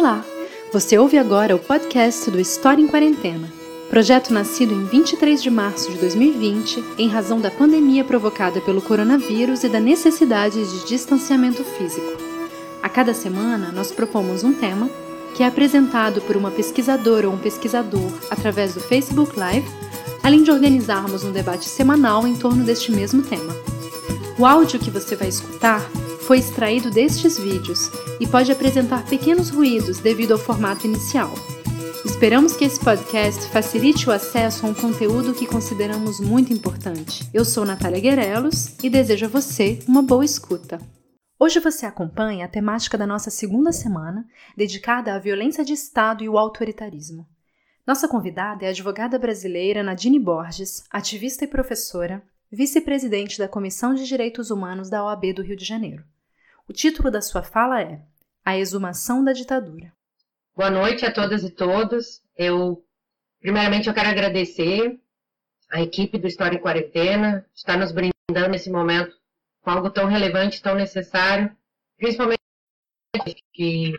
Olá! Você ouve agora o podcast do História em Quarentena, projeto nascido em 23 de março de 2020 em razão da pandemia provocada pelo coronavírus e da necessidade de distanciamento físico. A cada semana, nós propomos um tema que é apresentado por uma pesquisadora ou um pesquisador através do Facebook Live, além de organizarmos um debate semanal em torno deste mesmo tema. O áudio que você vai escutar foi extraído destes vídeos e pode apresentar pequenos ruídos devido ao formato inicial. Esperamos que esse podcast facilite o acesso a um conteúdo que consideramos muito importante. Eu sou Natália Guerelos e desejo a você uma boa escuta. Hoje você acompanha a temática da nossa segunda semana, dedicada à violência de Estado e o autoritarismo. Nossa convidada é a advogada brasileira Nadine Borges, ativista e professora, vice-presidente da Comissão de Direitos Humanos da OAB do Rio de Janeiro. O título da sua fala é A Exumação da Ditadura. Boa noite a todas e todos. Primeiramente, eu quero agradecer a equipe do História em Quarentena por estar nos brindando nesse momento com algo tão relevante, tão necessário, principalmente que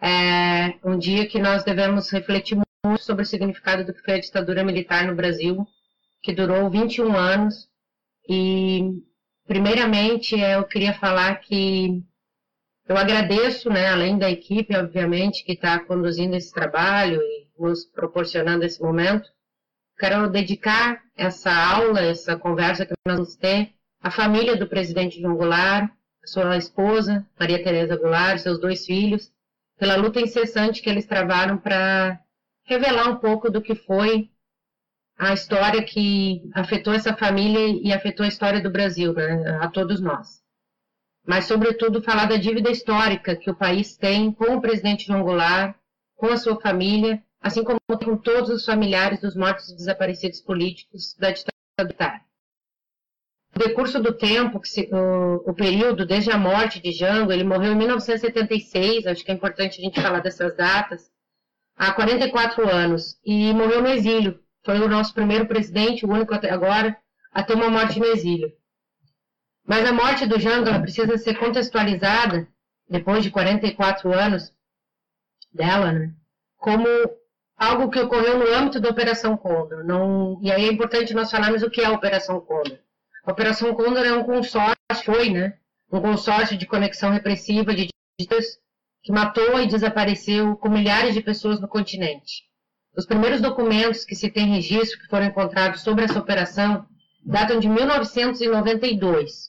é um dia que nós devemos refletir muito sobre o significado do que foi a ditadura militar no Brasil, que durou 21 anos. E, primeiramente, eu queria falar que eu agradeço, além da equipe, obviamente, que está conduzindo esse trabalho e nos proporcionando esse momento. Quero dedicar essa aula, essa conversa que nós vamos ter, à família do presidente João Goulart, sua esposa, Maria Tereza Goulart, seus dois filhos, pela luta incessante que eles travaram para revelar um pouco do que foi a história que afetou essa família e afetou a história do Brasil, a todos nós. Mas, sobretudo, falar da dívida histórica que o país tem com o presidente João Goulart, com a sua família, assim como com todos os familiares dos mortos e desaparecidos políticos da ditadura. No decurso do tempo, o período desde a morte de Jango, ele morreu em 1976, acho que é importante a gente falar dessas datas, há 44 anos, e morreu no exílio. Foi o nosso primeiro presidente, o único até agora, a ter uma morte no exílio. Mas a morte do Jango, ela precisa ser contextualizada, depois de 44 anos dela, como algo que ocorreu no âmbito da Operação Condor. E aí é importante nós falarmos o que é a Operação Condor. A Operação Condor é um consórcio, um consórcio de conexão repressiva de ditaduras que matou e desapareceu com milhares de pessoas no continente. Os primeiros documentos que se tem registro que foram encontrados sobre essa operação datam de 1992.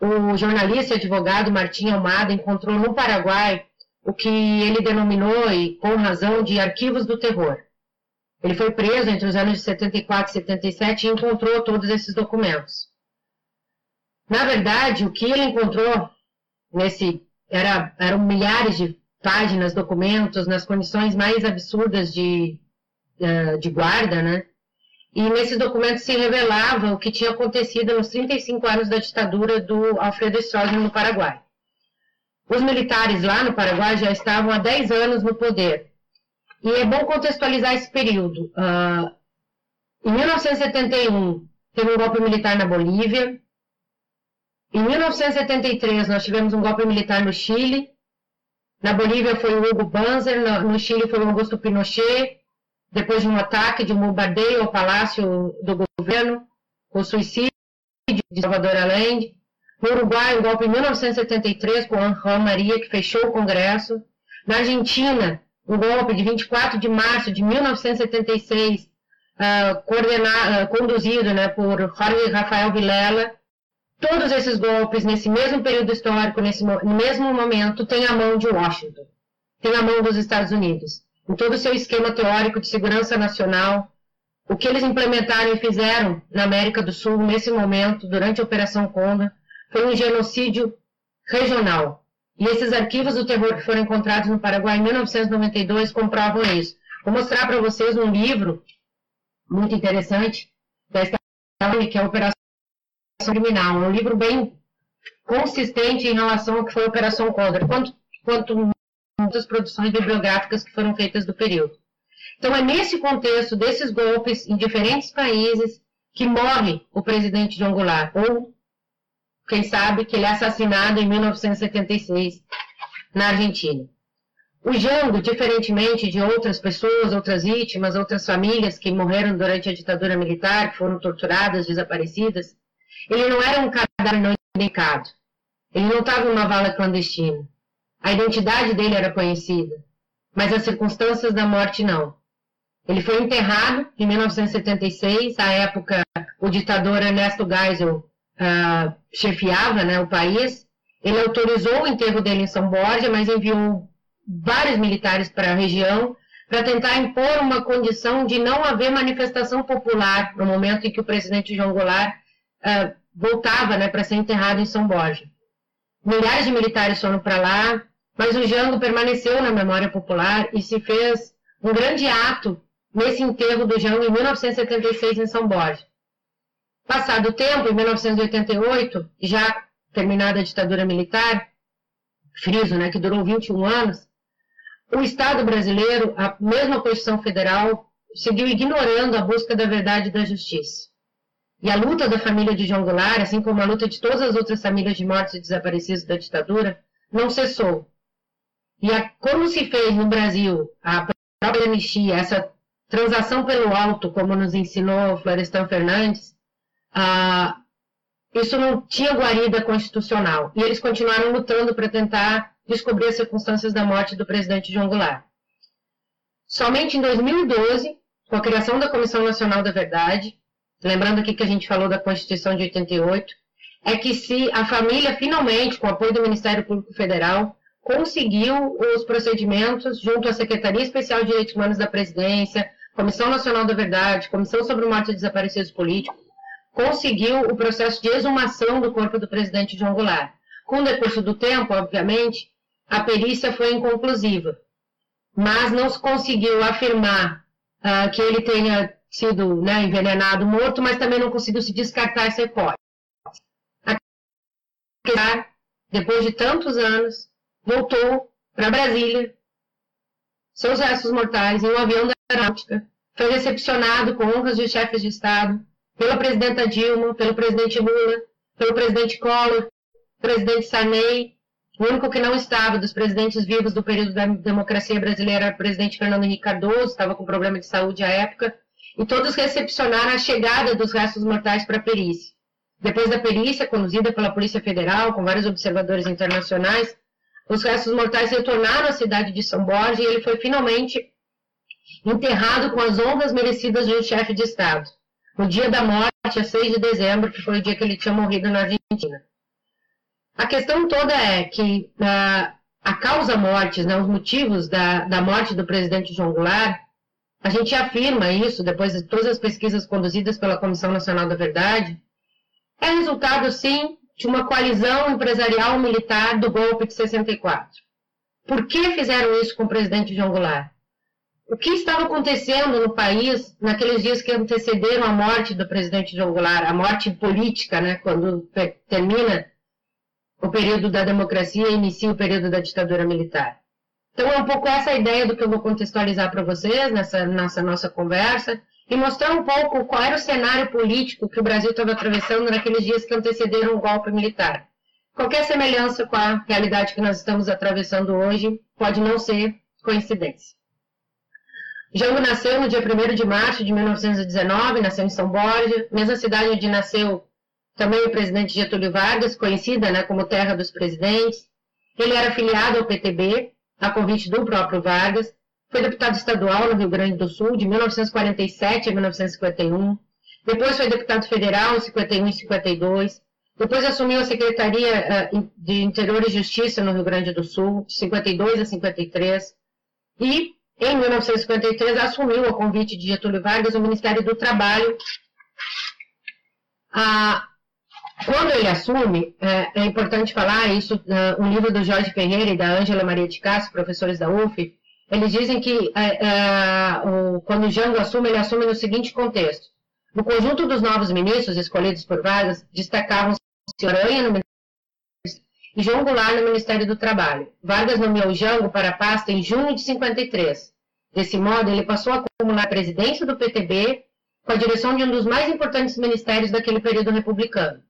O jornalista e advogado Martim Almada encontrou no Paraguai o que ele denominou, e com razão, de Arquivos do Terror. Ele foi preso entre os anos de 74 e 77 e encontrou todos esses documentos. Na verdade, o que ele encontrou eram milhares de páginas, documentos, nas condições mais absurdas de guarda, E nesses documentos se revelava o que tinha acontecido nos 35 anos da ditadura do Alfredo Stroessner no Paraguai. Os militares lá no Paraguai já estavam há 10 anos no poder. E é bom contextualizar esse período. Em 1971, teve um golpe militar na Bolívia. Em 1973, nós tivemos um golpe militar no Chile. Na Bolívia foi o Hugo Banzer, no Chile foi o Augusto Pinochet, depois de um ataque, de um bombardeio ao palácio do governo, o suicídio de Salvador Allende. No Uruguai, um golpe em 1973 com Juan Maria, que fechou o Congresso. Na Argentina, um golpe de 24 de março de 1976, conduzido por Jorge Rafael Videla. Todos esses golpes, nesse mesmo período histórico, no mesmo momento, tem a mão de Washington, tem a mão dos Estados Unidos. Em todo o seu esquema teórico de segurança nacional, o que eles implementaram e fizeram na América do Sul, nesse momento, durante a Operação Condor, foi um genocídio regional. E esses arquivos do terror que foram encontrados no Paraguai em 1992 comprovam isso. Vou mostrar para vocês um livro muito interessante, que é a Operação Criminal, um livro bem consistente em relação ao que foi a Operação Condor, quanto muitas produções bibliográficas que foram feitas do período. Então, é nesse contexto desses golpes em diferentes países que morre o presidente João Goulart, ou, quem sabe, que ele é assassinado em 1976 na Argentina. O Jango, diferentemente de outras pessoas, outras vítimas, outras famílias que morreram durante a ditadura militar, que foram torturadas, desaparecidas, ele não era um cadáver não identificado. Ele não estava em uma vala clandestina. A identidade dele era conhecida, mas as circunstâncias da morte não. Ele foi enterrado em 1976, à época o ditador Ernesto Geisel chefiava, né, o país. Ele autorizou o enterro dele em São Borja, mas enviou vários militares para a região para tentar impor uma condição de não haver manifestação popular no momento em que o presidente João Goulart voltava, né, para ser enterrado em São Borja. Milhares de militares foram para lá, mas o Jango permaneceu na memória popular e se fez um grande ato nesse enterro do Jango em 1976 em São Borja. Passado o tempo, em 1988, já terminada a ditadura militar, friso, né, que durou 21 anos, o Estado brasileiro, a mesma Constituição Federal, seguiu ignorando a busca da verdade e da justiça. E a luta da família de João Goulart, assim como a luta de todas as outras famílias de mortos e desaparecidos da ditadura, não cessou. E como se fez no Brasil a própria anistia, essa transação pelo alto, como nos ensinou Florestan Fernandes, isso não tinha guarida constitucional. E eles continuaram lutando para tentar descobrir as circunstâncias da morte do presidente João Goulart. Somente em 2012, com a criação da Comissão Nacional da Verdade, lembrando aqui que a gente falou da Constituição de 88, é que se a família finalmente, com o apoio do Ministério Público Federal, conseguiu os procedimentos junto à Secretaria Especial de Direitos Humanos da Presidência, Comissão Nacional da Verdade, Comissão sobre Mortos e Desaparecidos Políticos, conseguiu o processo de exumação do corpo do presidente João Goulart. Com o decurso do tempo, obviamente, a perícia foi inconclusiva, mas não se conseguiu afirmar que ele tenha sido, né, envenenado, morto, mas também não conseguiu se descartar essa hipótese. Depois de tantos anos, voltou para Brasília, seus restos mortais em um avião da aeronáutica, foi recepcionado com honras de chefes de Estado, pela presidenta Dilma, pelo presidente Lula, pelo presidente Collor, presidente Sarney. O único que não estava dos presidentes vivos do período da democracia brasileira era o presidente Fernando Henrique Cardoso, estava com problema de saúde à época, e todos recepcionaram a chegada dos restos mortais para a perícia. Depois da perícia, conduzida pela Polícia Federal, com vários observadores internacionais, os restos mortais retornaram à cidade de São Borja e ele foi finalmente enterrado com as honras merecidas de um chefe de Estado. No dia da morte, a 6 de dezembro, que foi o dia que ele tinha morrido na Argentina. A questão toda é que a causa-mortes, né, os motivos da morte do presidente João Goulart, a gente afirma isso, depois de todas as pesquisas conduzidas pela Comissão Nacional da Verdade, é resultado, sim, de uma coalizão empresarial militar do golpe de 64. Por que fizeram isso com o presidente João Goulart? O que estava acontecendo no país naqueles dias que antecederam a morte do presidente João Goulart, a morte política, né, quando termina o período da democracia e inicia o período da ditadura militar? Então é um pouco essa a ideia do que eu vou contextualizar para vocês nessa nossa conversa e mostrar um pouco qual era o cenário político que o Brasil estava atravessando naqueles dias que antecederam o golpe militar. Qualquer semelhança com a realidade que nós estamos atravessando hoje pode não ser coincidência. Jango nasceu no dia 1º de março de 1919, nasceu em São Borja, mesma cidade onde nasceu também o presidente Getúlio Vargas, conhecida, né, como Terra dos Presidentes. Ele era afiliado ao PTB, a convite do próprio Vargas, foi deputado estadual no Rio Grande do Sul de 1947 a 1951, depois foi deputado federal em 51 e 52, depois assumiu a Secretaria de Interior e Justiça no Rio Grande do Sul, de 52 a 53, e em 1953, assumiu, ao convite de Getúlio Vargas, o Ministério do Trabalho. Quando ele assume, é importante falar isso, o livro do Jorge Ferreira e da Ângela Maria de Castro, professores da UF, eles dizem que quando o Jango assume, ele assume no seguinte contexto. No conjunto dos novos ministros escolhidos por Vargas, destacavam-se Oranha no Ministério e João Goulart no Ministério do Trabalho. Vargas nomeou Jango para a pasta em junho de 53. Desse modo, ele passou a acumular a presidência do PTB com a direção de um dos mais importantes ministérios daquele período republicano.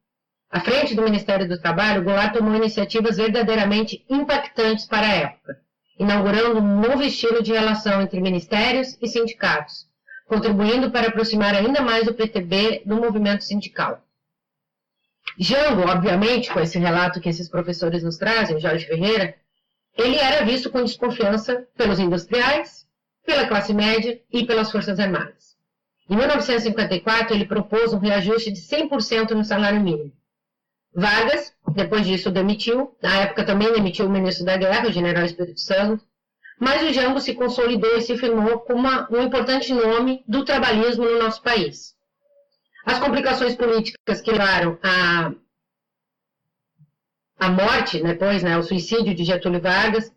À frente do Ministério do Trabalho, Goulart tomou iniciativas verdadeiramente impactantes para a época. inaugurando um novo estilo de relação entre ministérios e sindicatos, contribuindo para aproximar ainda mais o PTB do movimento sindical. Jango, obviamente, com esse relato que esses professores nos trazem, Jorge Ferreira, ele era visto com desconfiança pelos industriais, pela classe média e pelas Forças Armadas. Em 1954, ele propôs um reajuste de 100% no salário mínimo. Vargas, depois disso, demitiu. Na época também demitiu o ministro da Guerra, o general Espírito Santo. Mas o Jango se consolidou e se firmou como um importante nome do trabalhismo no nosso país. As complicações políticas que levaram à morte, depois, ao suicídio de Getúlio Vargas,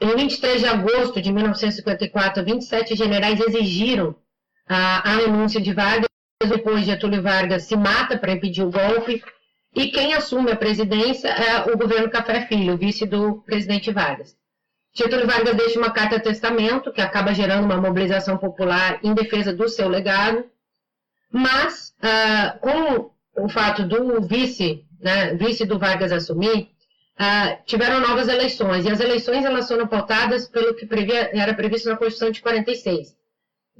em 23 de agosto de 1954, 27 generais exigiram a renúncia de Vargas. Depois, Getúlio Vargas se mata para impedir o golpe. E quem assume a presidência é o governo Café Filho, o vice do presidente Vargas. Getúlio Vargas deixa uma carta-testamento, que acaba gerando uma mobilização popular em defesa do seu legado, mas com o fato do vice do Vargas assumir, tiveram novas eleições, e as eleições elas foram pautadas pelo que era previsto na Constituição de 46.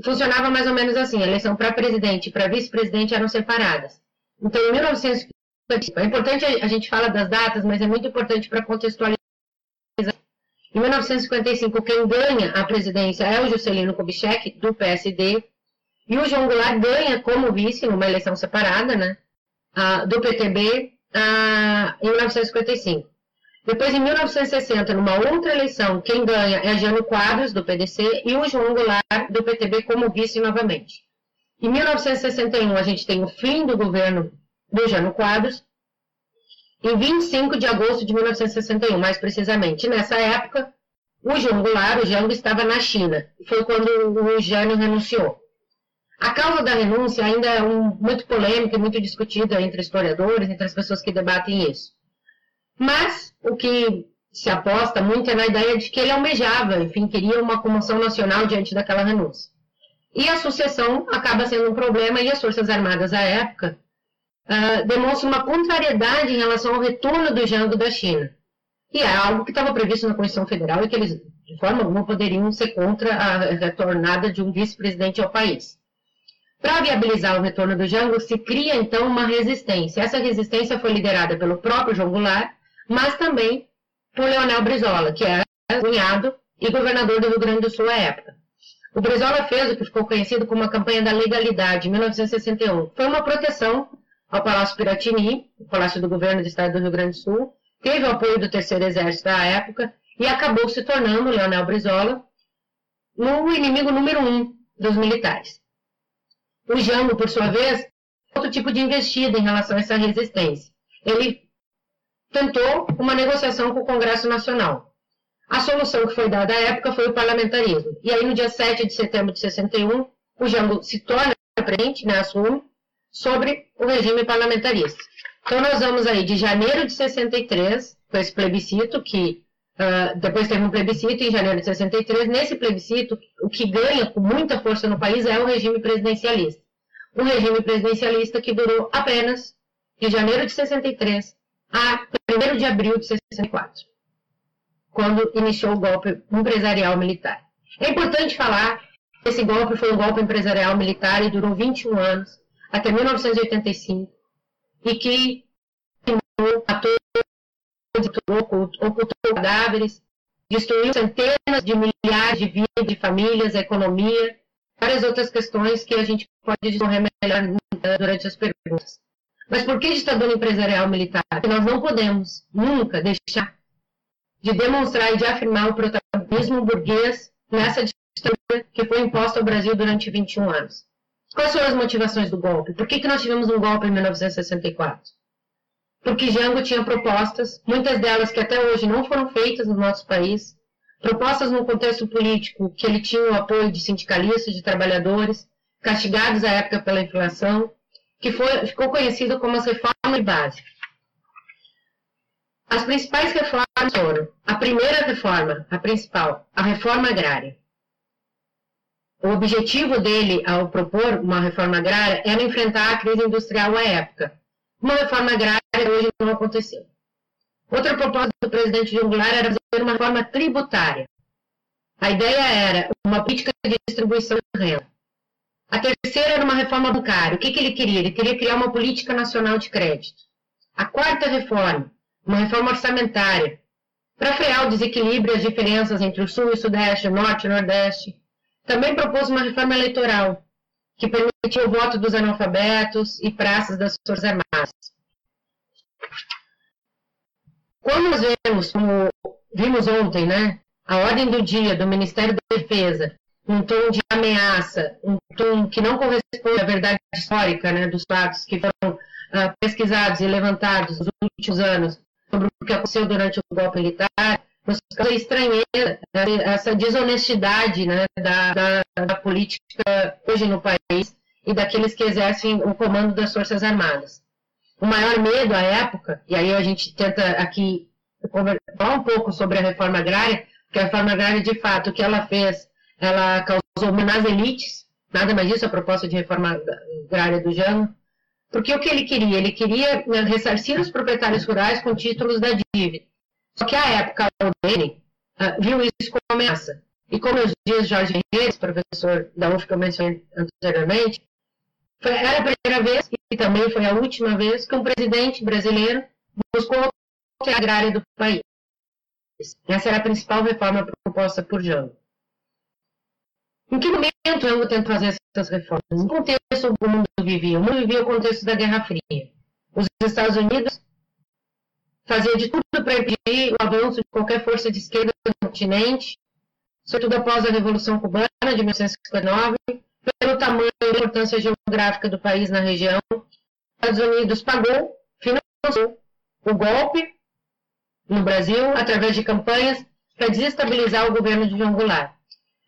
Funcionava mais ou menos assim, a eleição para presidente e para vice-presidente eram separadas. Então, em 1945, é importante, a gente fala das datas, mas é muito importante para contextualizar. Em 1955, quem ganha a presidência é o Juscelino Kubitschek, do PSD, e o João Goulart ganha como vice, numa eleição separada, do PTB, em 1955. Depois, em 1960, numa outra eleição, quem ganha é Jânio Quadros, do PDC, e o João Goulart, do PTB, como vice novamente. Em 1961, a gente tem o fim do governo do Jânio Quadros, em 25 de agosto de 1961, mais precisamente. Nessa época, o João Goulart, o Jango, estava na China. Foi quando o Jânio renunciou. A causa da renúncia ainda é muito polêmica e muito discutida entre historiadores, entre as pessoas que debatem isso. Mas o que se aposta muito é na ideia de que ele almejava, enfim, queria uma comoção nacional diante daquela renúncia. E a sucessão acaba sendo um problema e as Forças Armadas, à época, demonstra uma contrariedade em relação ao retorno do Jango da China. E é algo que estava previsto na Constituição Federal e que eles, de forma alguma, poderiam ser contra a retornada de um vice-presidente ao país. Para viabilizar o retorno do Jango, se cria, então, uma resistência. Essa resistência foi liderada pelo próprio João Goulart, mas também por Leonel Brizola, que era cunhado e governador do Rio Grande do Sul à época. O Brizola fez o que ficou conhecido como a Campanha da Legalidade, em 1961. Foi uma proteção ao Palácio Piratini, o Palácio do Governo do Estado do Rio Grande do Sul, teve o apoio do Terceiro Exército da época e acabou se tornando, Leonel Brizola, o inimigo número 1 dos militares. O Jango, por sua vez, outro tipo de investida em relação a essa resistência. Ele tentou uma negociação com o Congresso Nacional. A solução que foi dada à época foi o parlamentarismo. E aí, no dia 7 de setembro de 61, o Jango se torna presidente, assume, sobre o regime parlamentarista. Então, nós vamos aí de janeiro de 63, com esse plebiscito, que depois teve um plebiscito em janeiro de 63. Nesse plebiscito, o que ganha com muita força no país é o regime presidencialista. Um regime presidencialista que durou apenas de janeiro de 63 a 1º de abril de 64, quando iniciou o golpe empresarial militar. É importante falar que esse golpe foi um golpe empresarial militar e durou 21 anos, até 1985, e que matou, ocultou cadáveres, destruiu centenas de milhares de vidas, de famílias, a economia, várias outras questões que a gente pode discorrer melhor durante as perguntas. Mas por que ditadura empresarial militar? Porque nós não podemos nunca deixar de demonstrar e de afirmar o protagonismo burguês nessa ditadura que foi imposta ao Brasil durante 21 anos. Quais foram as motivações do golpe? Por que nós tivemos um golpe em 1964? Porque Jango tinha propostas, muitas delas que até hoje não foram feitas no nosso país, propostas num contexto político que ele tinha o apoio de sindicalistas, de trabalhadores, castigados à época pela inflação, que ficou conhecido como as reformas de base. As principais reformas foram a primeira reforma, a principal, a reforma agrária. O objetivo dele, ao propor uma reforma agrária, era enfrentar a crise industrial à época. Uma reforma agrária hoje não aconteceu. Outra proposta do presidente João Goulart era fazer uma reforma tributária. A ideia era uma política de distribuição de renda. A terceira era uma reforma bancária. O que ele queria? Ele queria criar uma política nacional de crédito. A quarta reforma, uma reforma orçamentária, para frear o desequilíbrio e as diferenças entre o Sul e o Sudeste, o Norte e o Nordeste. Também propôs uma reforma eleitoral, que permitiu o voto dos analfabetos e praças das Forças Armadas. Como nós vemos, como vimos ontem, né, a ordem do dia do Ministério da Defesa, um tom de ameaça, um tom que não corresponde à verdade histórica, né, dos fatos que foram pesquisados e levantados nos últimos anos sobre o que aconteceu durante o golpe militar, nos causa a estranheza, essa desonestidade, né, da política hoje no país e daqueles que exercem o comando das Forças Armadas. O maior medo à época, e aí a gente tenta aqui falar um pouco sobre a reforma agrária, porque a reforma agrária, de fato, o que ela fez, ela causou nas elites, nada mais disso, a proposta de reforma agrária do Jânio, porque o que ele queria? Ele queria ressarcir os proprietários rurais com títulos da dívida. Só que, à época, o dele viu isso como ameaça. E como eu disse, Jorge Ferreira, professor da UF que eu mencionei anteriormente, era a primeira vez, e também foi a última vez, que um presidente brasileiro buscou a agrária do país. Essa era a principal reforma proposta por Jânio. Em que momento Jânio tentou fazer essas reformas? Em que contexto o mundo vivia? O mundo vivia o contexto da Guerra Fria. Os Estados Unidos faziam de tudo para impedir o avanço de qualquer força de esquerda no continente, sobretudo após a Revolução Cubana de 1959, pelo tamanho e importância geográfica do país na região. Os Estados Unidos pagou, financiou o golpe no Brasil, através de campanhas para desestabilizar o governo de João Goulart.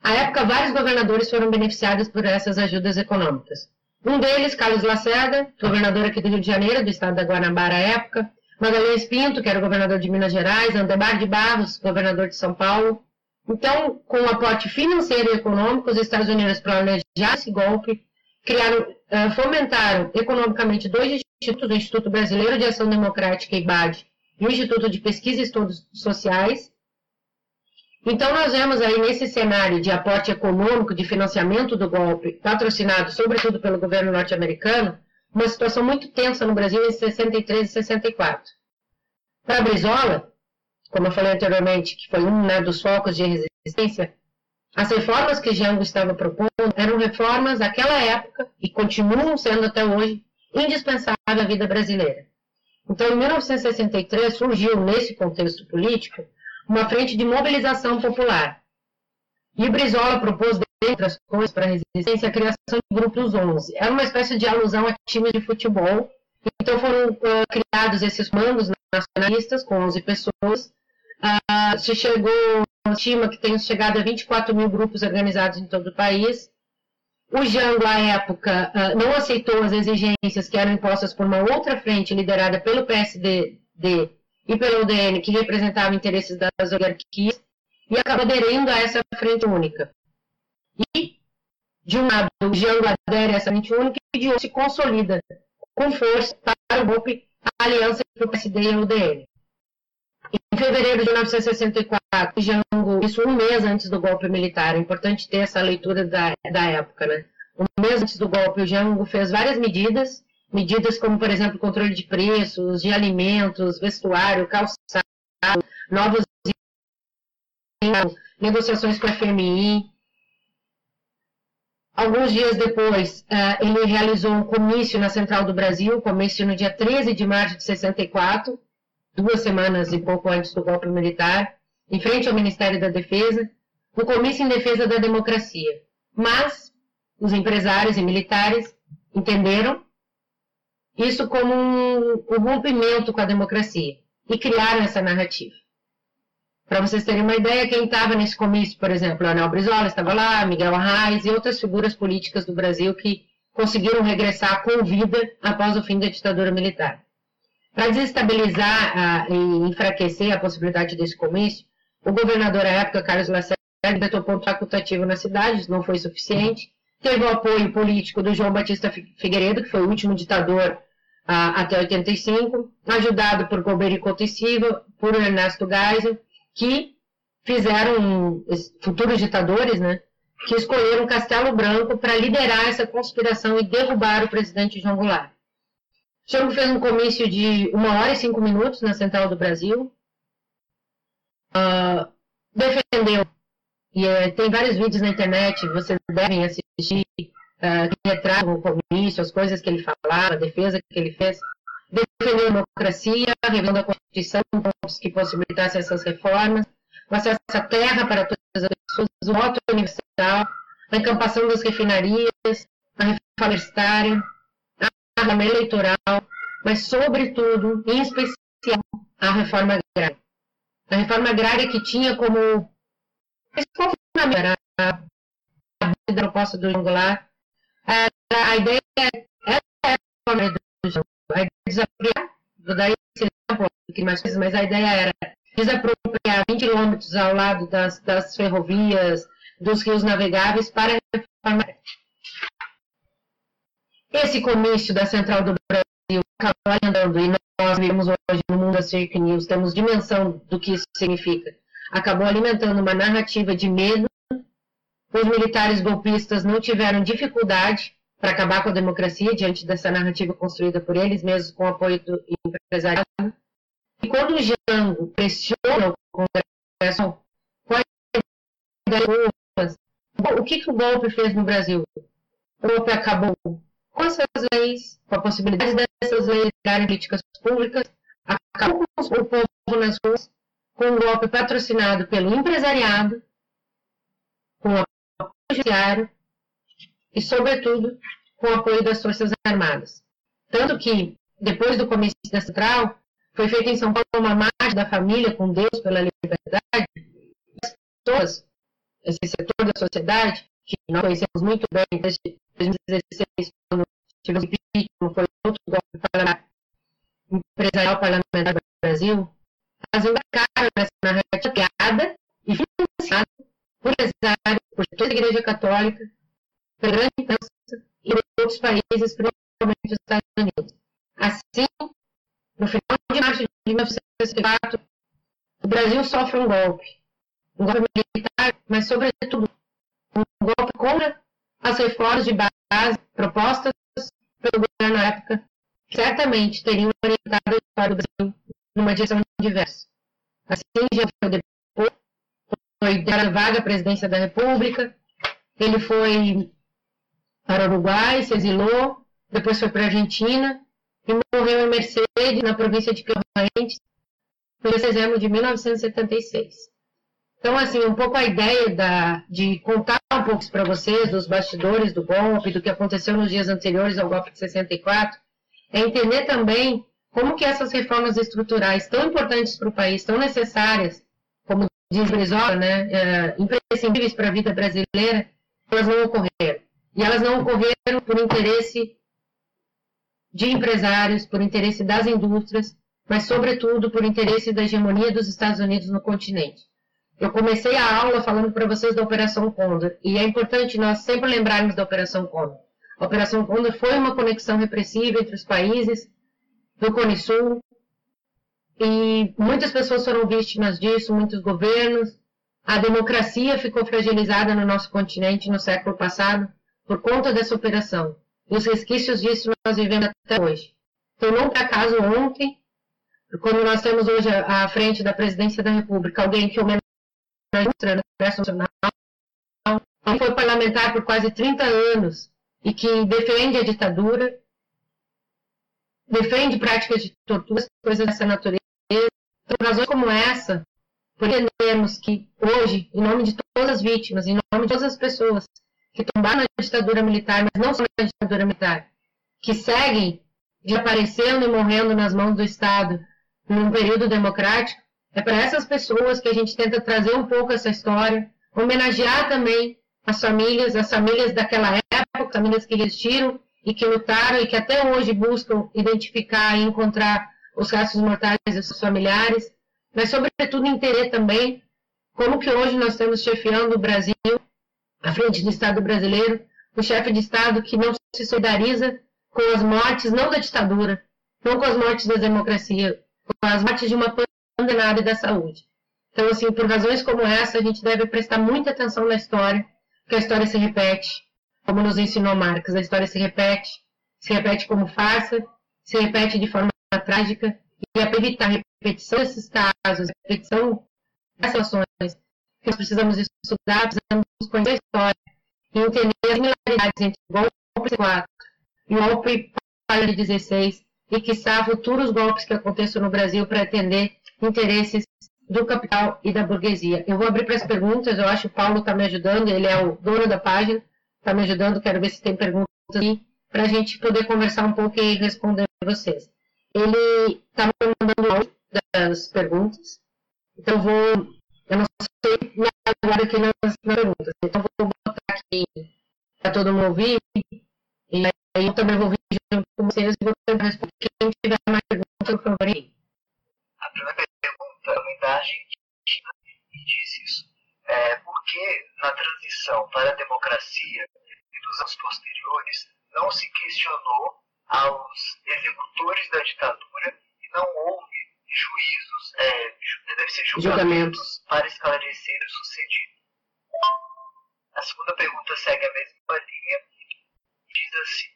À época, vários governadores foram beneficiados por essas ajudas econômicas. Um deles, Carlos Lacerda, governador aqui do Rio de Janeiro, do estado da Guanabara à época, Magalhães Pinto, que era governador de Minas Gerais, Andemar de Barros, governador de São Paulo. Então, com o aporte financeiro e econômico, os Estados Unidos planejaram esse golpe, fomentaram economicamente dois institutos, o Instituto Brasileiro de Ação Democrática, IBAD, e o Instituto de Pesquisa e Estudos Sociais. Então, nós vemos aí nesse cenário de aporte econômico, de financiamento do golpe, patrocinado sobretudo pelo governo norte-americano, uma situação muito tensa no Brasil em 63 e 64. Para Brizola, como eu falei anteriormente, que foi um, né, dos focos de resistência, as reformas que Jânio estava propondo eram reformas daquela época, e continuam sendo até hoje, indispensáveis à vida brasileira. Então, em 1963, surgiu, nesse contexto político, uma frente de mobilização popular. E Brizola propôs, dentre outras coisas, para a resistência, a criação de grupos 11. Era uma espécie de alusão a times de futebol. Então, foram criados esses comandos nacionalistas, com 11 pessoas. Se chegou, estima que tenha chegado a 24 mil grupos organizados em todo o país. O Jânio, à época, não aceitou as exigências que eram impostas por uma outra frente liderada pelo PSD e pelo UDN, que representava interesses das oligarquias, e acabou aderindo a essa frente única. E, de um lado, o Jânio adere a essa frente única e de outro se consolida com força para o golpe a aliança entre o PSD e o UDN. Em fevereiro de 1964, Jânio, isso um mês antes do golpe militar, é importante ter essa leitura da época, né? Um mês antes do golpe, o Jânio fez várias medidas como, por exemplo, controle de preços, de alimentos, vestuário, calçado, novos negociações com a FMI. Alguns dias depois, ele realizou um comício na Central do Brasil, comício no dia 13 de março de 64, 2 semanas e pouco antes do golpe militar, em frente ao Ministério da Defesa, um comício em defesa da democracia. Mas os empresários e militares entenderam isso como um rompimento com a democracia e criaram essa narrativa. Para vocês terem uma ideia, quem estava nesse comício, por exemplo, Leonel Brizola estava lá, Miguel Arraes e outras figuras políticas do Brasil que conseguiram regressar com vida após o fim da ditadura militar. Para desestabilizar e enfraquecer a possibilidade desse comício, o governador à época, Carlos Lacerda, vetou ponto facultativo na cidade, isso não foi suficiente. Teve o apoio político do João Batista Figueiredo, que foi o último ditador até 85, ajudado por Colbert e Coutescível, por Ernesto Geisel, que fizeram futuros ditadores, né, que escolheram Castelo Branco para liderar essa conspiração e derrubar o presidente João Goulart. João fez um comício de 1h e 5 minutos na Central do Brasil, defendeu, e tem vários vídeos na internet, vocês devem assistir, que retratam o comício, as coisas que ele falava, a defesa que ele fez, defendeu a democracia, revisando a Constituição, que possibilitasse essas reformas, o acesso à terra para todas as pessoas, o voto universal, a encampação das refinarias, a reforma universitária, a reforma eleitoral, mas, sobretudo, em especial, a reforma agrária. A reforma agrária que tinha como fundamento da proposta do João Goulart, a ideia era a ideia de desapropriar, vou dar esse exemplo aqui mais coisas, mas a ideia era desapropriar 20 quilômetros ao lado das ferrovias, dos rios navegáveis para a reforma agrária. Esse comício da Central do Brasil acabou andando, e nós vivemos hoje no mundo das fake news, temos dimensão do que isso significa. Acabou alimentando uma narrativa de medo. Os militares golpistas não tiveram dificuldade para acabar com a democracia diante dessa narrativa construída por eles mesmos com o apoio do empresariado. E quando o Jango pressiona o Congresso, o que o golpe fez no Brasil? O golpe acabou com essas leis, com a possibilidade dessas leis virarem políticas públicas, acabou com o povo nas ruas, com um golpe patrocinado pelo empresariado, com o apoio do judiciário e, sobretudo, com o apoio das Forças Armadas. Tanto que, depois do comício da Central, foi feita em São Paulo uma marcha da família com Deus pela liberdade, e as pessoas, esse setor da sociedade, que nós conhecemos muito bem desde 2016, quando tivemos impeachment, foi outro golpe parlamentar, empresarial parlamentar do Brasil, elas embarcaram nessa narrativa criada e financiada por empresários, por toda a Igreja Católica, pela grande imprensa e por outros países, principalmente os Estados Unidos. Assim, no final de março de 1964, o Brasil sofre um golpe militar, mas, sobretudo, um golpe contra as reformas de base propostas pelo governo na época, que certamente teriam orientado a história do Brasil numa direção diversa. Assim, já foi depois, foi dada vaga à presidência da República, ele foi para o Uruguai, se exilou, depois foi para a Argentina e morreu em Mercedes, na província de Correntes, em dezembro de 1976. Então, assim, um pouco a ideia de contar um pouco para vocês dos bastidores do golpe, do que aconteceu nos dias anteriores ao golpe de 64, é entender também como que essas reformas estruturais tão importantes para o país, tão necessárias, como diz Brizola, né, imprescindíveis para a vida brasileira, elas não ocorreram. E elas não ocorreram por interesse de empresários, por interesse das indústrias, mas, sobretudo, por interesse da hegemonia dos Estados Unidos no continente. Eu comecei a aula falando para vocês da Operação Condor, e é importante nós sempre lembrarmos da Operação Condor. A Operação Condor foi uma conexão repressiva entre os países do Cone Sul, e muitas pessoas foram vítimas disso, muitos governos. A democracia ficou fragilizada no nosso continente no século passado por conta dessa operação. E os resquícios disso nós vivemos até hoje. Então, não por acaso ontem, quando nós temos hoje à frente da presidência da República alguém que homenageia no Congresso Nacional, que foi parlamentar por quase 30 anos e que defende a ditadura, defende práticas de tortura, coisas dessa natureza. Por razões como essa, por entendermos que hoje, em nome de todas as vítimas, em nome de todas as pessoas que tombaram na ditadura militar, mas não só na ditadura militar, que seguem desaparecendo e morrendo nas mãos do Estado num período democrático, é para essas pessoas que a gente tenta trazer um pouco essa história, homenagear também as famílias daquela época, as famílias que resistiram e que lutaram e que até hoje buscam identificar e encontrar os restos mortais de seus familiares, mas, sobretudo, entender também como que hoje nós temos chefiando o Brasil, à frente do Estado brasileiro, um chefe de Estado que não se solidariza com as mortes, não da ditadura, não com as mortes da democracia, com as mortes de uma pandemia na área da saúde. Então, assim, por razões como essa, a gente deve prestar muita atenção na história, porque a história se repete, como nos ensinou Marx. A história se repete como farsa, se repete de forma trágica, e evitar a repetição desses casos, a repetição das situações que nós precisamos estudar, precisamos conhecer a história e entender as similaridades entre o golpe de 4 e o golpe de 16 e, quiçá, futuros golpes que aconteçam no Brasil para atender interesses do capital e da burguesia. Eu vou abrir para as perguntas, eu acho que o Paulo está me ajudando, ele é o dono da página, está me ajudando, quero ver se tem perguntas aqui, para a gente poder conversar um pouco e responder vocês. Ele está me mandando as perguntas, então vou, eu não sei me ajudar aqui nas perguntas, então vou botar aqui para todo mundo ouvir, e aí eu também vou vir junto com vocês e vou tentar responder. Quem tiver mais perguntas, por favor, aí. A primeira pergunta, muita gente diz isso. Por que na transição para a democracia e nos anos posteriores não se questionou aos executores da ditadura e não houve juízos, deve ser julgamentos para esclarecer o sucedido? A segunda pergunta segue a mesma linha e diz assim,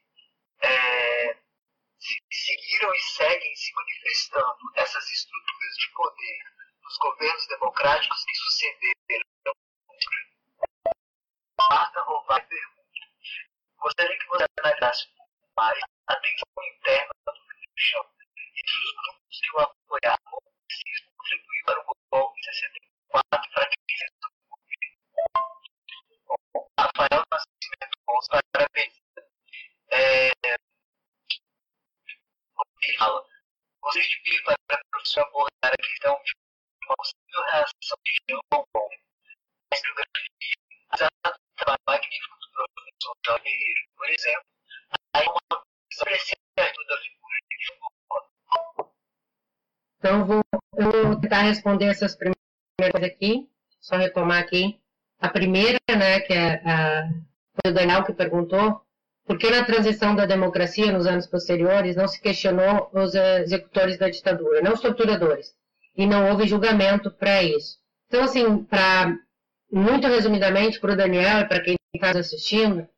se seguiram e seguem se manifestando essas estruturas de poder nos governos democráticos que sucederam, basta roubar a pergunta. Gostaria que você analisasse um pouco mais a tensão interna do chão e dos grupos que o apoiavam e contribuíram para o golpe de 64 para que se resolvesse. Rafael Nascimento Gomes, parabéns. Gostaria de pedir para a professora abordar a questão de uma possível reação de João Goulart, mas primeiro exato trabalho magnífico do professor Jorge Ferreira, por exemplo, há uma apreciação da figura de João Goulart. Então, eu vou tentar responder essas primeiras aqui, só retomar aqui. A primeira, né, que é foi o Daniel que perguntou, por que na transição da democracia, nos anos posteriores, não se questionou os executores da ditadura, não os torturadores, e não houve julgamento para isso. Então, assim, muito resumidamente para o Daniel e para quem está assistindo,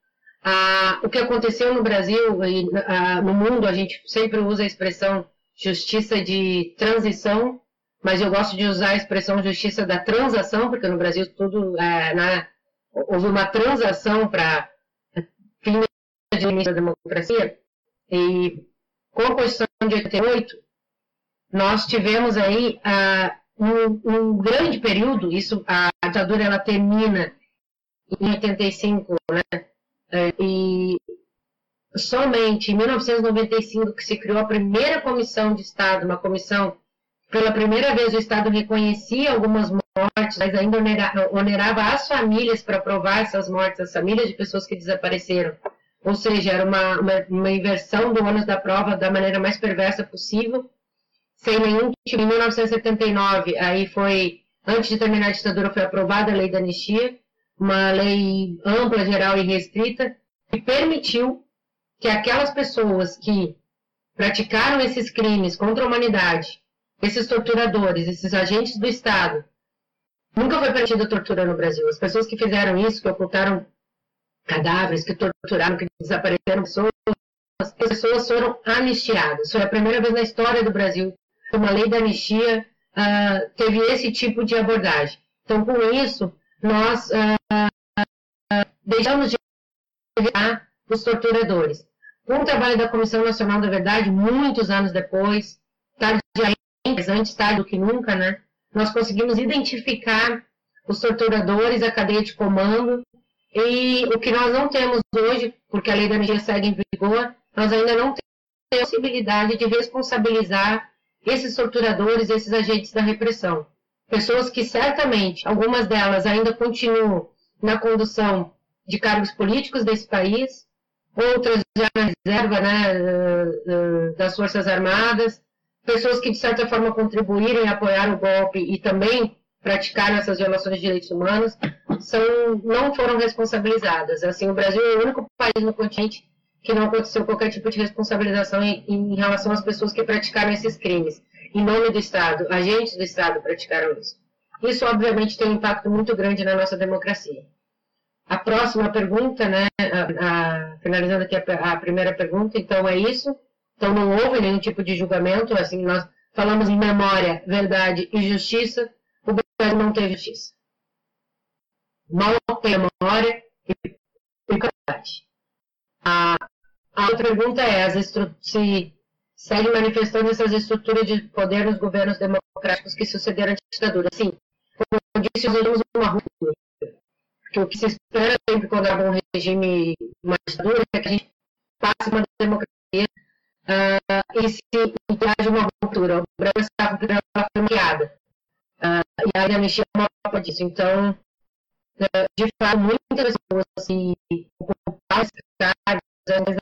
o que aconteceu no Brasil e no mundo, a gente sempre usa a expressão justiça de transição, mas eu gosto de usar a expressão justiça da transação, porque no Brasil tudo, houve uma transação para do início da democracia, e com a Constituição de 88, nós tivemos aí um grande período, isso, a ditadura ela termina em 85, né? E somente em 1995 que se criou a primeira comissão de Estado, uma comissão que pela primeira vez o Estado reconhecia algumas mortes, mas ainda onerava as famílias para provar essas mortes, as famílias de pessoas que desapareceram. Ou seja, era uma inversão do ônus da prova da maneira mais perversa possível, sem nenhum tipo. Em 1979, aí foi, antes de terminar a ditadura, foi aprovada a lei da anistia, uma lei ampla, geral e restrita, que permitiu que aquelas pessoas que praticaram esses crimes contra a humanidade, esses torturadores, esses agentes do Estado, nunca foi permitida tortura no Brasil. As pessoas que fizeram isso, que ocultaram cadáveres, que torturaram, que desapareceram pessoas, as pessoas foram anistiadas. Foi a primeira vez na história do Brasil que uma lei da anistia teve esse tipo de abordagem. Então, com isso, nós deixamos de virar os torturadores. Com o trabalho da Comissão Nacional da Verdade, muitos anos depois, tarde do que nunca, né, nós conseguimos identificar os torturadores, a cadeia de comando. E o que nós não temos hoje, porque a lei da anistia segue em vigor, nós ainda não temos a possibilidade de responsabilizar esses torturadores, esses agentes da repressão. Pessoas que certamente, algumas delas ainda continuam na condução de cargos políticos desse país, outras já na reserva, né, das Forças Armadas, pessoas que de certa forma contribuíram e apoiaram o golpe e também praticaram essas violações de direitos humanos, não foram responsabilizadas. Assim, o Brasil é o único país no continente que não aconteceu qualquer tipo de responsabilização em relação às pessoas que praticaram esses crimes. Em nome do Estado, agentes do Estado praticaram isso. Isso, obviamente, tem um impacto muito grande na nossa democracia. A próxima pergunta, né, finalizando aqui a primeira pergunta, então é isso. Então não houve nenhum tipo de julgamento, assim, nós falamos em memória, verdade e justiça, o Brasil não tem justiça. Mal tem memória e verdade. A outra pergunta é se segue manifestando essas estruturas de poder nos governos democráticos que sucederam à ditadura. Sim, como disse, usamos uma rua, porque o que se espera sempre quando há um regime, uma ditadura, é que a gente passe uma democracia e se haja uma ruptura. O Brasil está formada e a anistia é uma prova disso. Então, de fato, muitas pessoas se ocuparam as cargas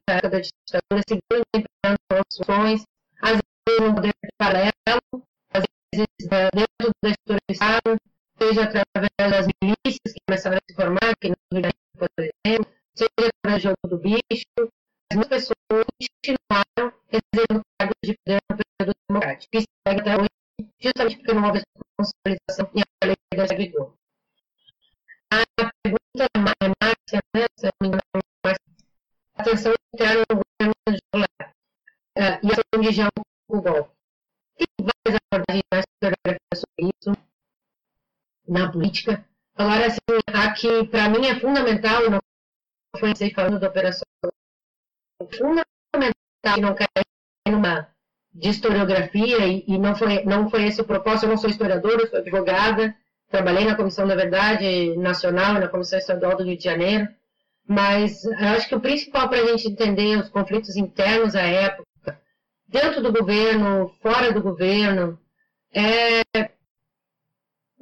na época da ditadura, seguiram implementando construções, às vezes no poder paralelo, às vezes dentro da estrutura do Estado, seja através das milícias que começaram a se formar, que não viraram, por exemplo, seja através do jogo do bicho, as pessoas continuaram exercendo cargos de poder no período democrático, que segue até hoje, justamente porque não houve responsabilização e a lei da servidão. A pergunta é Márcia, né? Se não me engano, Márcia. Atenção interna no governo de Goulart e a ação de João Goulart. Tem várias abordagens na historiografia sobre isso, na política. Agora, assim, a que para mim é fundamental, e não foi falando da operação, fundamental que não cai numa de historiografia, e não foi esse o propósito. Eu não sou historiadora, eu sou advogada, trabalhei na Comissão da Verdade Nacional e na Comissão Estadual do Rio de Janeiro, mas eu acho que o principal para a gente entender os conflitos internos à época, dentro do governo, fora do governo, é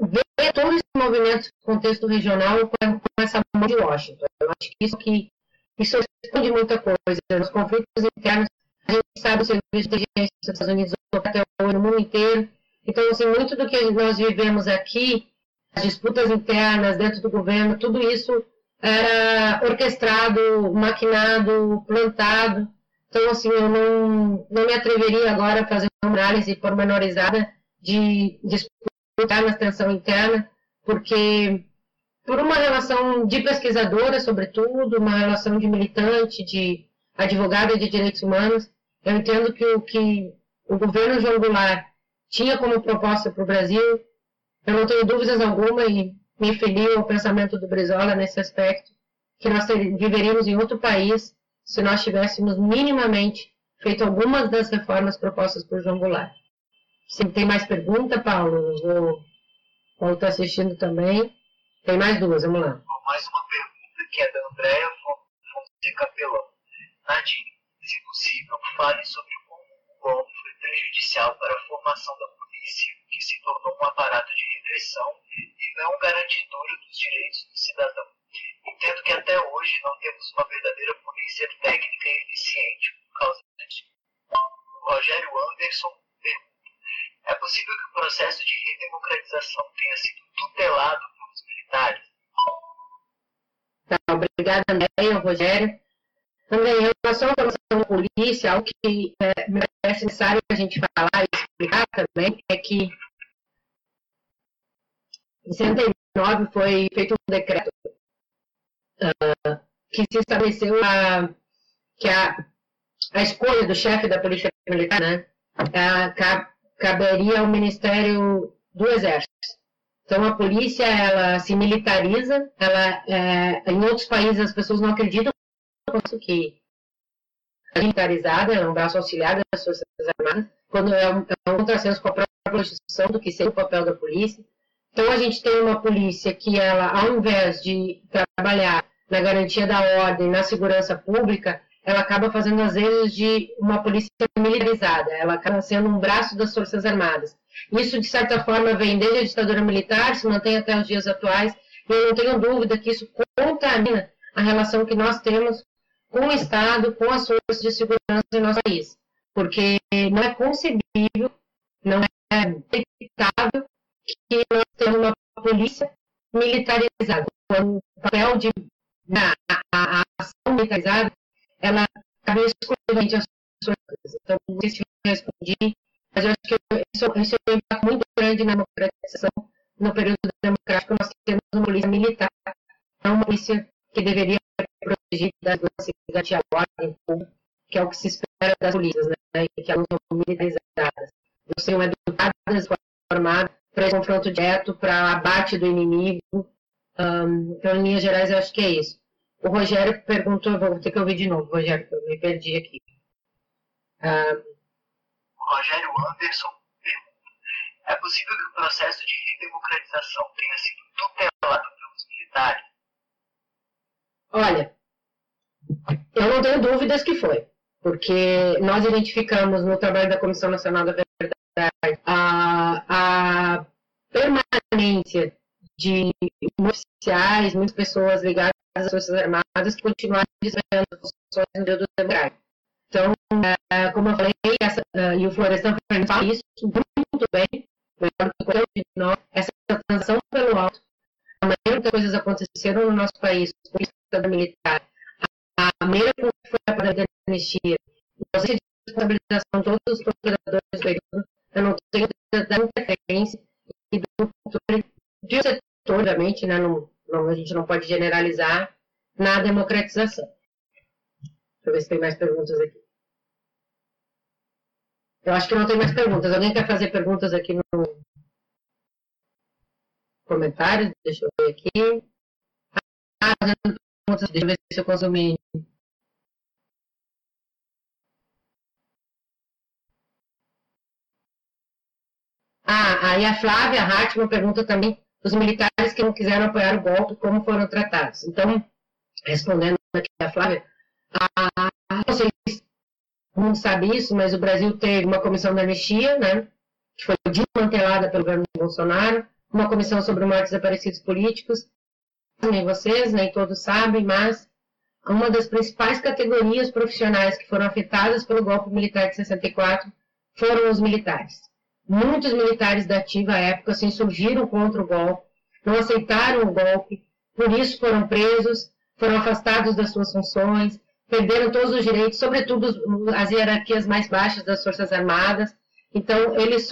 ver todo esse movimento no contexto regional com essa mão de Washington. Eu acho que isso responde muita coisa. Nos conflitos internos, a gente sabe o serviço de inteligência dos Estados Unidos até hoje no mundo inteiro. Então, assim, muito do que nós vivemos aqui, as disputas internas dentro do governo, tudo isso era orquestrado, maquinado, plantado. Então, assim, eu não me atreveria agora a fazer uma análise pormenorizada de disputar na tensão interna, porque por uma relação de pesquisadora, sobretudo, uma relação de militante, de advogada de direitos humanos, eu entendo que o governo João Goulart tinha como proposta para o Brasil, eu não tenho dúvidas alguma, e me filio ao pensamento do Brizola nesse aspecto, que nós viveríamos em outro país se nós tivéssemos minimamente feito algumas das reformas propostas por João Goulart. Se tem mais pergunta, Paulo, o Paulo está assistindo também. Tem mais duas, vamos lá. Mais uma pergunta que é da Andréa Fonseca Pelão. Nadine, se possível, fale sobre como o golpe foi prejudicial para a formação da polícia, que se tornou um aparato de repressão e não garantidora dos direitos do cidadão. Entendo que até hoje não temos uma verdadeira polícia técnica e eficiente por causa disso. Rogério Anderson pergunta: é possível que o processo de redemocratização tenha sido tutelado pelos militares? Tá, obrigada, André, Rogério. Também, em relação à formação da polícia, algo que me parece necessário a gente falar e explicar também é que em 1969 foi feito um decreto que se estabeleceu que a escolha do chefe da polícia militar, né, caberia ao Ministério do Exército. Então, a polícia, ela se militariza, em outros países as pessoas não acreditam que é militarizada, é um braço auxiliar das Forças Armadas, quando é um contrassenso com a própria instituição do que seria o papel da polícia. Então, a gente tem uma polícia que, ela, ao invés de trabalhar na garantia da ordem, na segurança pública, ela acaba fazendo as vezes de uma polícia militarizada, ela acaba sendo um braço das Forças Armadas. Isso, de certa forma, vem desde a ditadura militar, se mantém até os dias atuais, e eu não tenho dúvida que isso contamina a relação que nós temos com o Estado, com as forças de segurança em nosso país, porque não é concebível, não é aceitável que nós tenhamos uma polícia militarizada. O papel de a ação militarizada, ela talvez corrente às suas coisas. Então, não sei se eu respondi, mas eu acho que isso é um impacto muito grande na democratização. No período democrático, nós temos uma polícia militar, não uma polícia que deveria proteger da segurança e a ordem pública, que é o que se espera das polícias, né? Que elas são militarizadas. Não são educadas, formadas para confronto direto, para abate do inimigo. Então, em linhas gerais, eu acho que é isso. O Rogério perguntou, vou ter que ouvir de novo, Rogério, que eu me perdi aqui. Rogério Anderson pergunta: é possível que o processo de redemocratização tenha sido tutelado pelos militares? Olha, eu não tenho dúvidas que foi, porque nós identificamos no trabalho da Comissão Nacional da Verdade a permanência de oficiais, muitas pessoas ligadas às forças armadas que continuaram desempenhando funções no período democrático. Então, como eu falei, e o Florestan Fernandes fala isso muito bem, melhor do que qualquer um de nós, essa transição pelo alto, a maneira que as coisas aconteceram no nosso país, com a ditadura militar, a maneira como foi a parada da anistia, a responsabilização de todos os procuradores do período, eu não tenho da interferência e do controle de um setor, obviamente, né, a gente não pode generalizar, na democratização. Deixa eu ver se tem mais perguntas aqui. Eu acho que não tem mais perguntas. Alguém quer fazer perguntas aqui no comentário? Deixa eu ver aqui. Ah, fazendo perguntas. Deixa eu ver se eu consumi. Ah, aí a Flávia Hartmann pergunta também os militares que não quiseram apoiar o golpe, como foram tratados. Então, respondendo aqui a Flávia, não sei se todo mundo sabe isso, mas o Brasil teve uma comissão da anistia, né, que foi desmantelada pelo governo Bolsonaro, uma comissão sobre mortes e desaparecidos políticos, nem vocês, nem todos sabem, mas uma das principais categorias profissionais que foram afetadas pelo golpe militar de 64 foram os militares. Muitos militares da ativa época se insurgiram contra o golpe, não aceitaram o golpe, por isso foram presos, foram afastados das suas funções, perderam todos os direitos, sobretudo as hierarquias mais baixas das Forças Armadas. Então, eles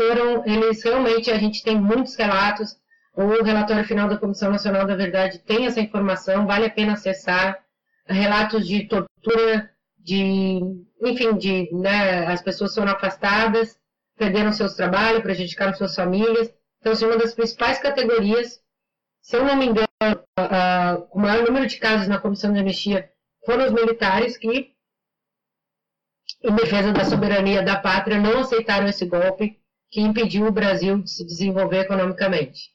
realmente, a gente tem muitos relatos, o relatório final da Comissão Nacional da Verdade tem essa informação, vale a pena acessar, relatos de tortura, as pessoas foram afastadas, perderam seus trabalhos, prejudicaram suas famílias. Então, isso é uma das principais categorias. Se eu não me engano, o maior número de casos na Comissão de Anistia foram os militares que, em defesa da soberania da pátria, não aceitaram esse golpe que impediu o Brasil de se desenvolver economicamente.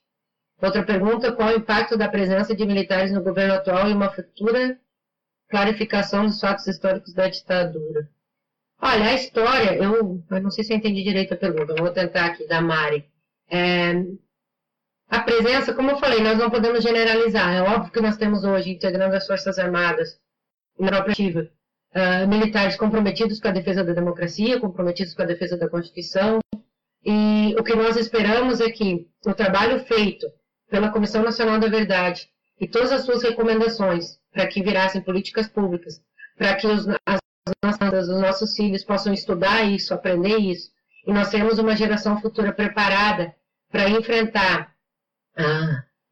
Outra pergunta: qual o impacto da presença de militares no governo atual e uma futura clarificação dos fatos históricos da ditadura? Olha, a história, eu não sei se eu entendi direito a pergunta, eu vou tentar aqui, da Mari. A presença, como eu falei, nós não podemos generalizar. É óbvio que nós temos hoje, integrando as Forças Armadas, na própria ativa, militares comprometidos com a defesa da democracia, comprometidos com a defesa da Constituição, e o que nós esperamos é que o trabalho feito pela Comissão Nacional da Verdade e todas as suas recomendações para que virassem políticas públicas, para que os nossos filhos possam estudar isso, aprender isso, e nós temos uma geração futura preparada para enfrentar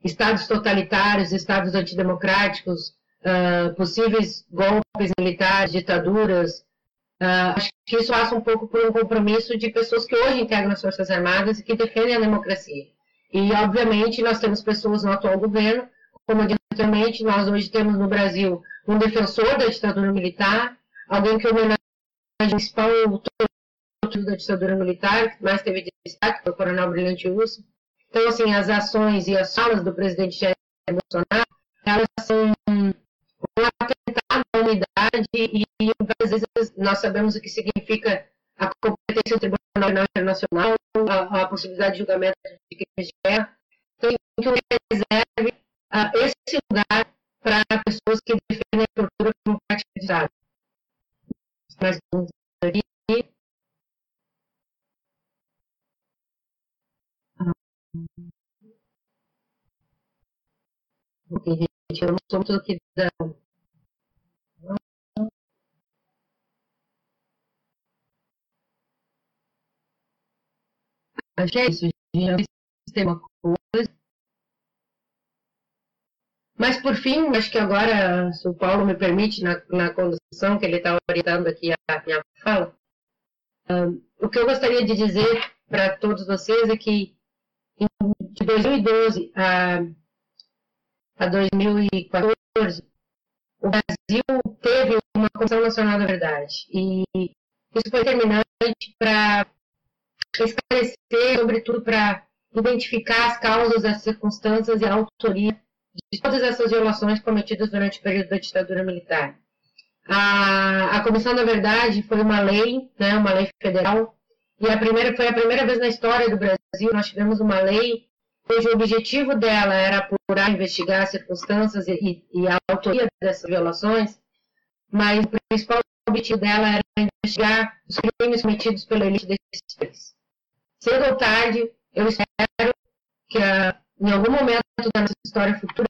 estados totalitários, estados antidemocráticos, possíveis golpes militares, ditaduras. Acho que isso passa um pouco por um compromisso de pessoas que hoje integram as Forças Armadas e que defendem a democracia. E, obviamente, nós temos pessoas no atual governo, como eu disse anteriormente, nós hoje temos no Brasil um defensor da ditadura militar, alguém que homenageou o principal autor da ditadura militar, que mais teve destaque, foi o coronel Brilhante Russo. Então, assim, as ações e as falas do presidente Jair Bolsonaro, elas são um atentado à unidade e às vezes nós sabemos o que significa a competência do Tribunal Internacional, a possibilidade de julgamento de crimes de guerra. Então, que reserve esse lugar para pessoas que defendem a tortura como parte do Estado. Mais perguntas aqui. Ok, gente, eu não sou muito aqui da. achei isso, já tem uma coisa. Mas, por fim, acho que agora, se o Paulo me permite, na condução que ele está orientando aqui a minha fala, o que eu gostaria de dizer para todos vocês é que, de 2012 a 2014, o Brasil teve uma Comissão Nacional da Verdade. E isso foi determinante para esclarecer, sobretudo para identificar as causas, as circunstâncias e a autoria de todas essas violações cometidas durante o período da ditadura militar. A Comissão da Verdade foi uma lei, né, uma lei federal, e foi a primeira vez na história do Brasil nós tivemos uma lei cujo objetivo dela era apurar, investigar as circunstâncias e a autoria dessas violações, mas o principal objetivo dela era investigar os crimes cometidos pela elite desses países. Cedo ou tarde, eu espero que em algum momento da nossa história futura,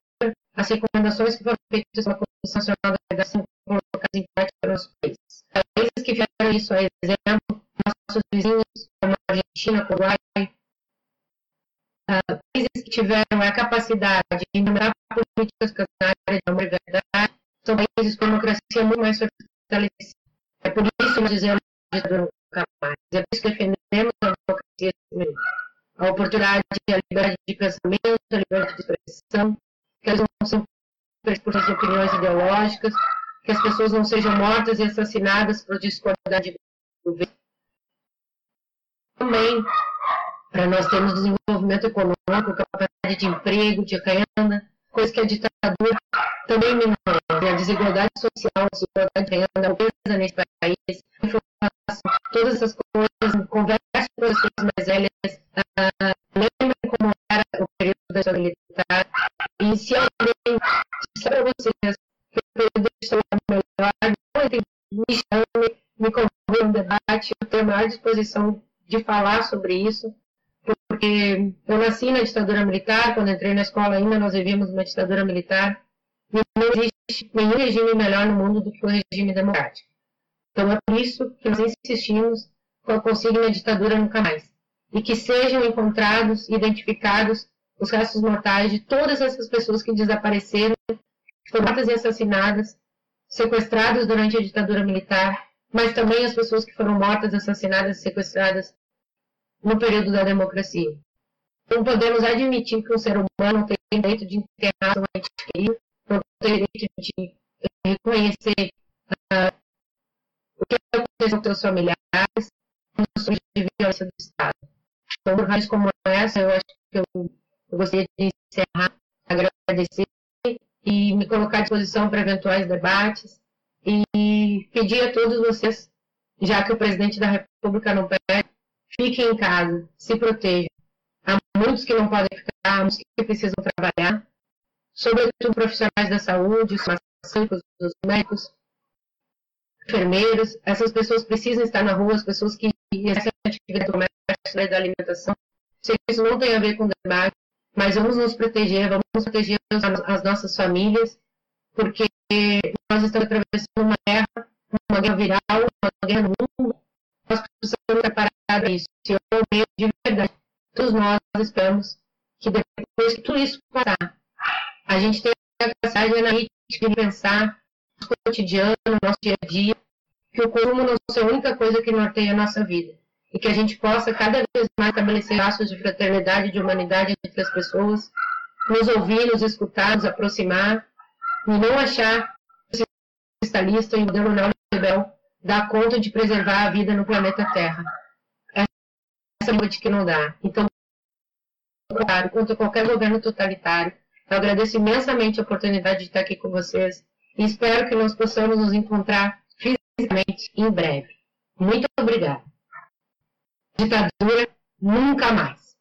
as recomendações que foram feitas pela Comissão Nacional da Verdade são colocadas em prática para o nosso país. Países que fizeram isso, a exemplo, nossos vizinhos, como a Argentina, Uruguai, países que tiveram a capacidade de melhorar políticas na área de amor e verdade, são países com democracia muito mais fortalecida. É por isso que nós dizemos que a ditadura nunca mais. É por isso que defendemos a democracia mesmo. A oportunidade, a liberdade de pensamento, a liberdade de expressão, que elas não são presas por suas opiniões ideológicas, que as pessoas não sejam mortas e assassinadas por discordar de governo. Também, para nós termos desenvolvimento econômico, capacidade de emprego, de renda, coisa que a ditadura também minora. A desigualdade social, a desigualdade de renda, a pobreza nesse país, a informação, todas essas coisas, conversas com as pessoas mais velhas, lembrem como era o período da história militar, e se alguém disser para vocês que o período da história melhor, me chame, me convide a um debate, eu tenho a maior disposição de falar sobre isso, porque eu nasci na ditadura militar, quando entrei na escola ainda nós vivíamos uma ditadura militar, e não existe nenhum regime melhor no mundo do que o regime democrático. Então é por isso que nós insistimos com a consigna ditadura nunca mais. E que sejam encontrados, identificados os restos mortais de todas essas pessoas que desapareceram, foram mortas e assassinadas, sequestradas durante a ditadura militar, mas também as pessoas que foram mortas, assassinadas e sequestradas no período da democracia. Não podemos admitir que um ser humano não tem direito de enterrar seu ente querido, não tem direito de reconhecer o que aconteceu com seus familiares, condições de violência do Estado. Então, por razões como essa, eu acho que eu gostaria de encerrar, agradecer e me colocar à disposição para eventuais debates e pedir a todos vocês, já que o presidente da República não pede, fiquem em casa, se protejam. Há muitos que não podem ficar, há muitos que precisam trabalhar, sobretudo profissionais da saúde, os farmacêuticos, os médicos, enfermeiros, essas pessoas precisam estar na rua, as pessoas que exercem a atividade doméstica, da alimentação. Sei que isso não tem a ver com debate, mas vamos proteger as nossas famílias, porque nós estamos atravessando uma guerra viral, uma guerra no mundo, nós precisamos preparar para isso. Eu mesmo, de verdade, todos nós esperamos que depois que tudo isso passar, a gente tenha a capacidade analítica de pensar nosso cotidiano, nosso dia a dia, que o consumo não seja a única coisa que norteia a nossa vida. E que a gente possa cada vez mais estabelecer laços de fraternidade, de humanidade entre as pessoas, nos ouvir, nos escutar, nos aproximar, e não achar que o fiscalista e o modelo neoliberal dá conta de preservar a vida no planeta Terra. Essa noite que não dá. Então, contra qualquer governo totalitário, eu agradeço imensamente a oportunidade de estar aqui com vocês. E espero que nós possamos nos encontrar fisicamente em breve. Muito obrigada. Ditadura nunca mais.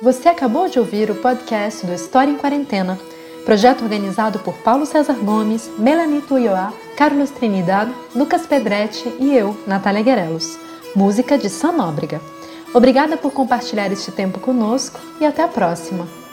Você acabou de ouvir o podcast do História em Quarentena, projeto organizado por Paulo César Gomes, Melanie Tuioá, Carlos Trinidad, Lucas Pedretti e eu, Natália Guerelos. Música de Sam Nóbrega. Obrigada por compartilhar este tempo conosco e até a próxima.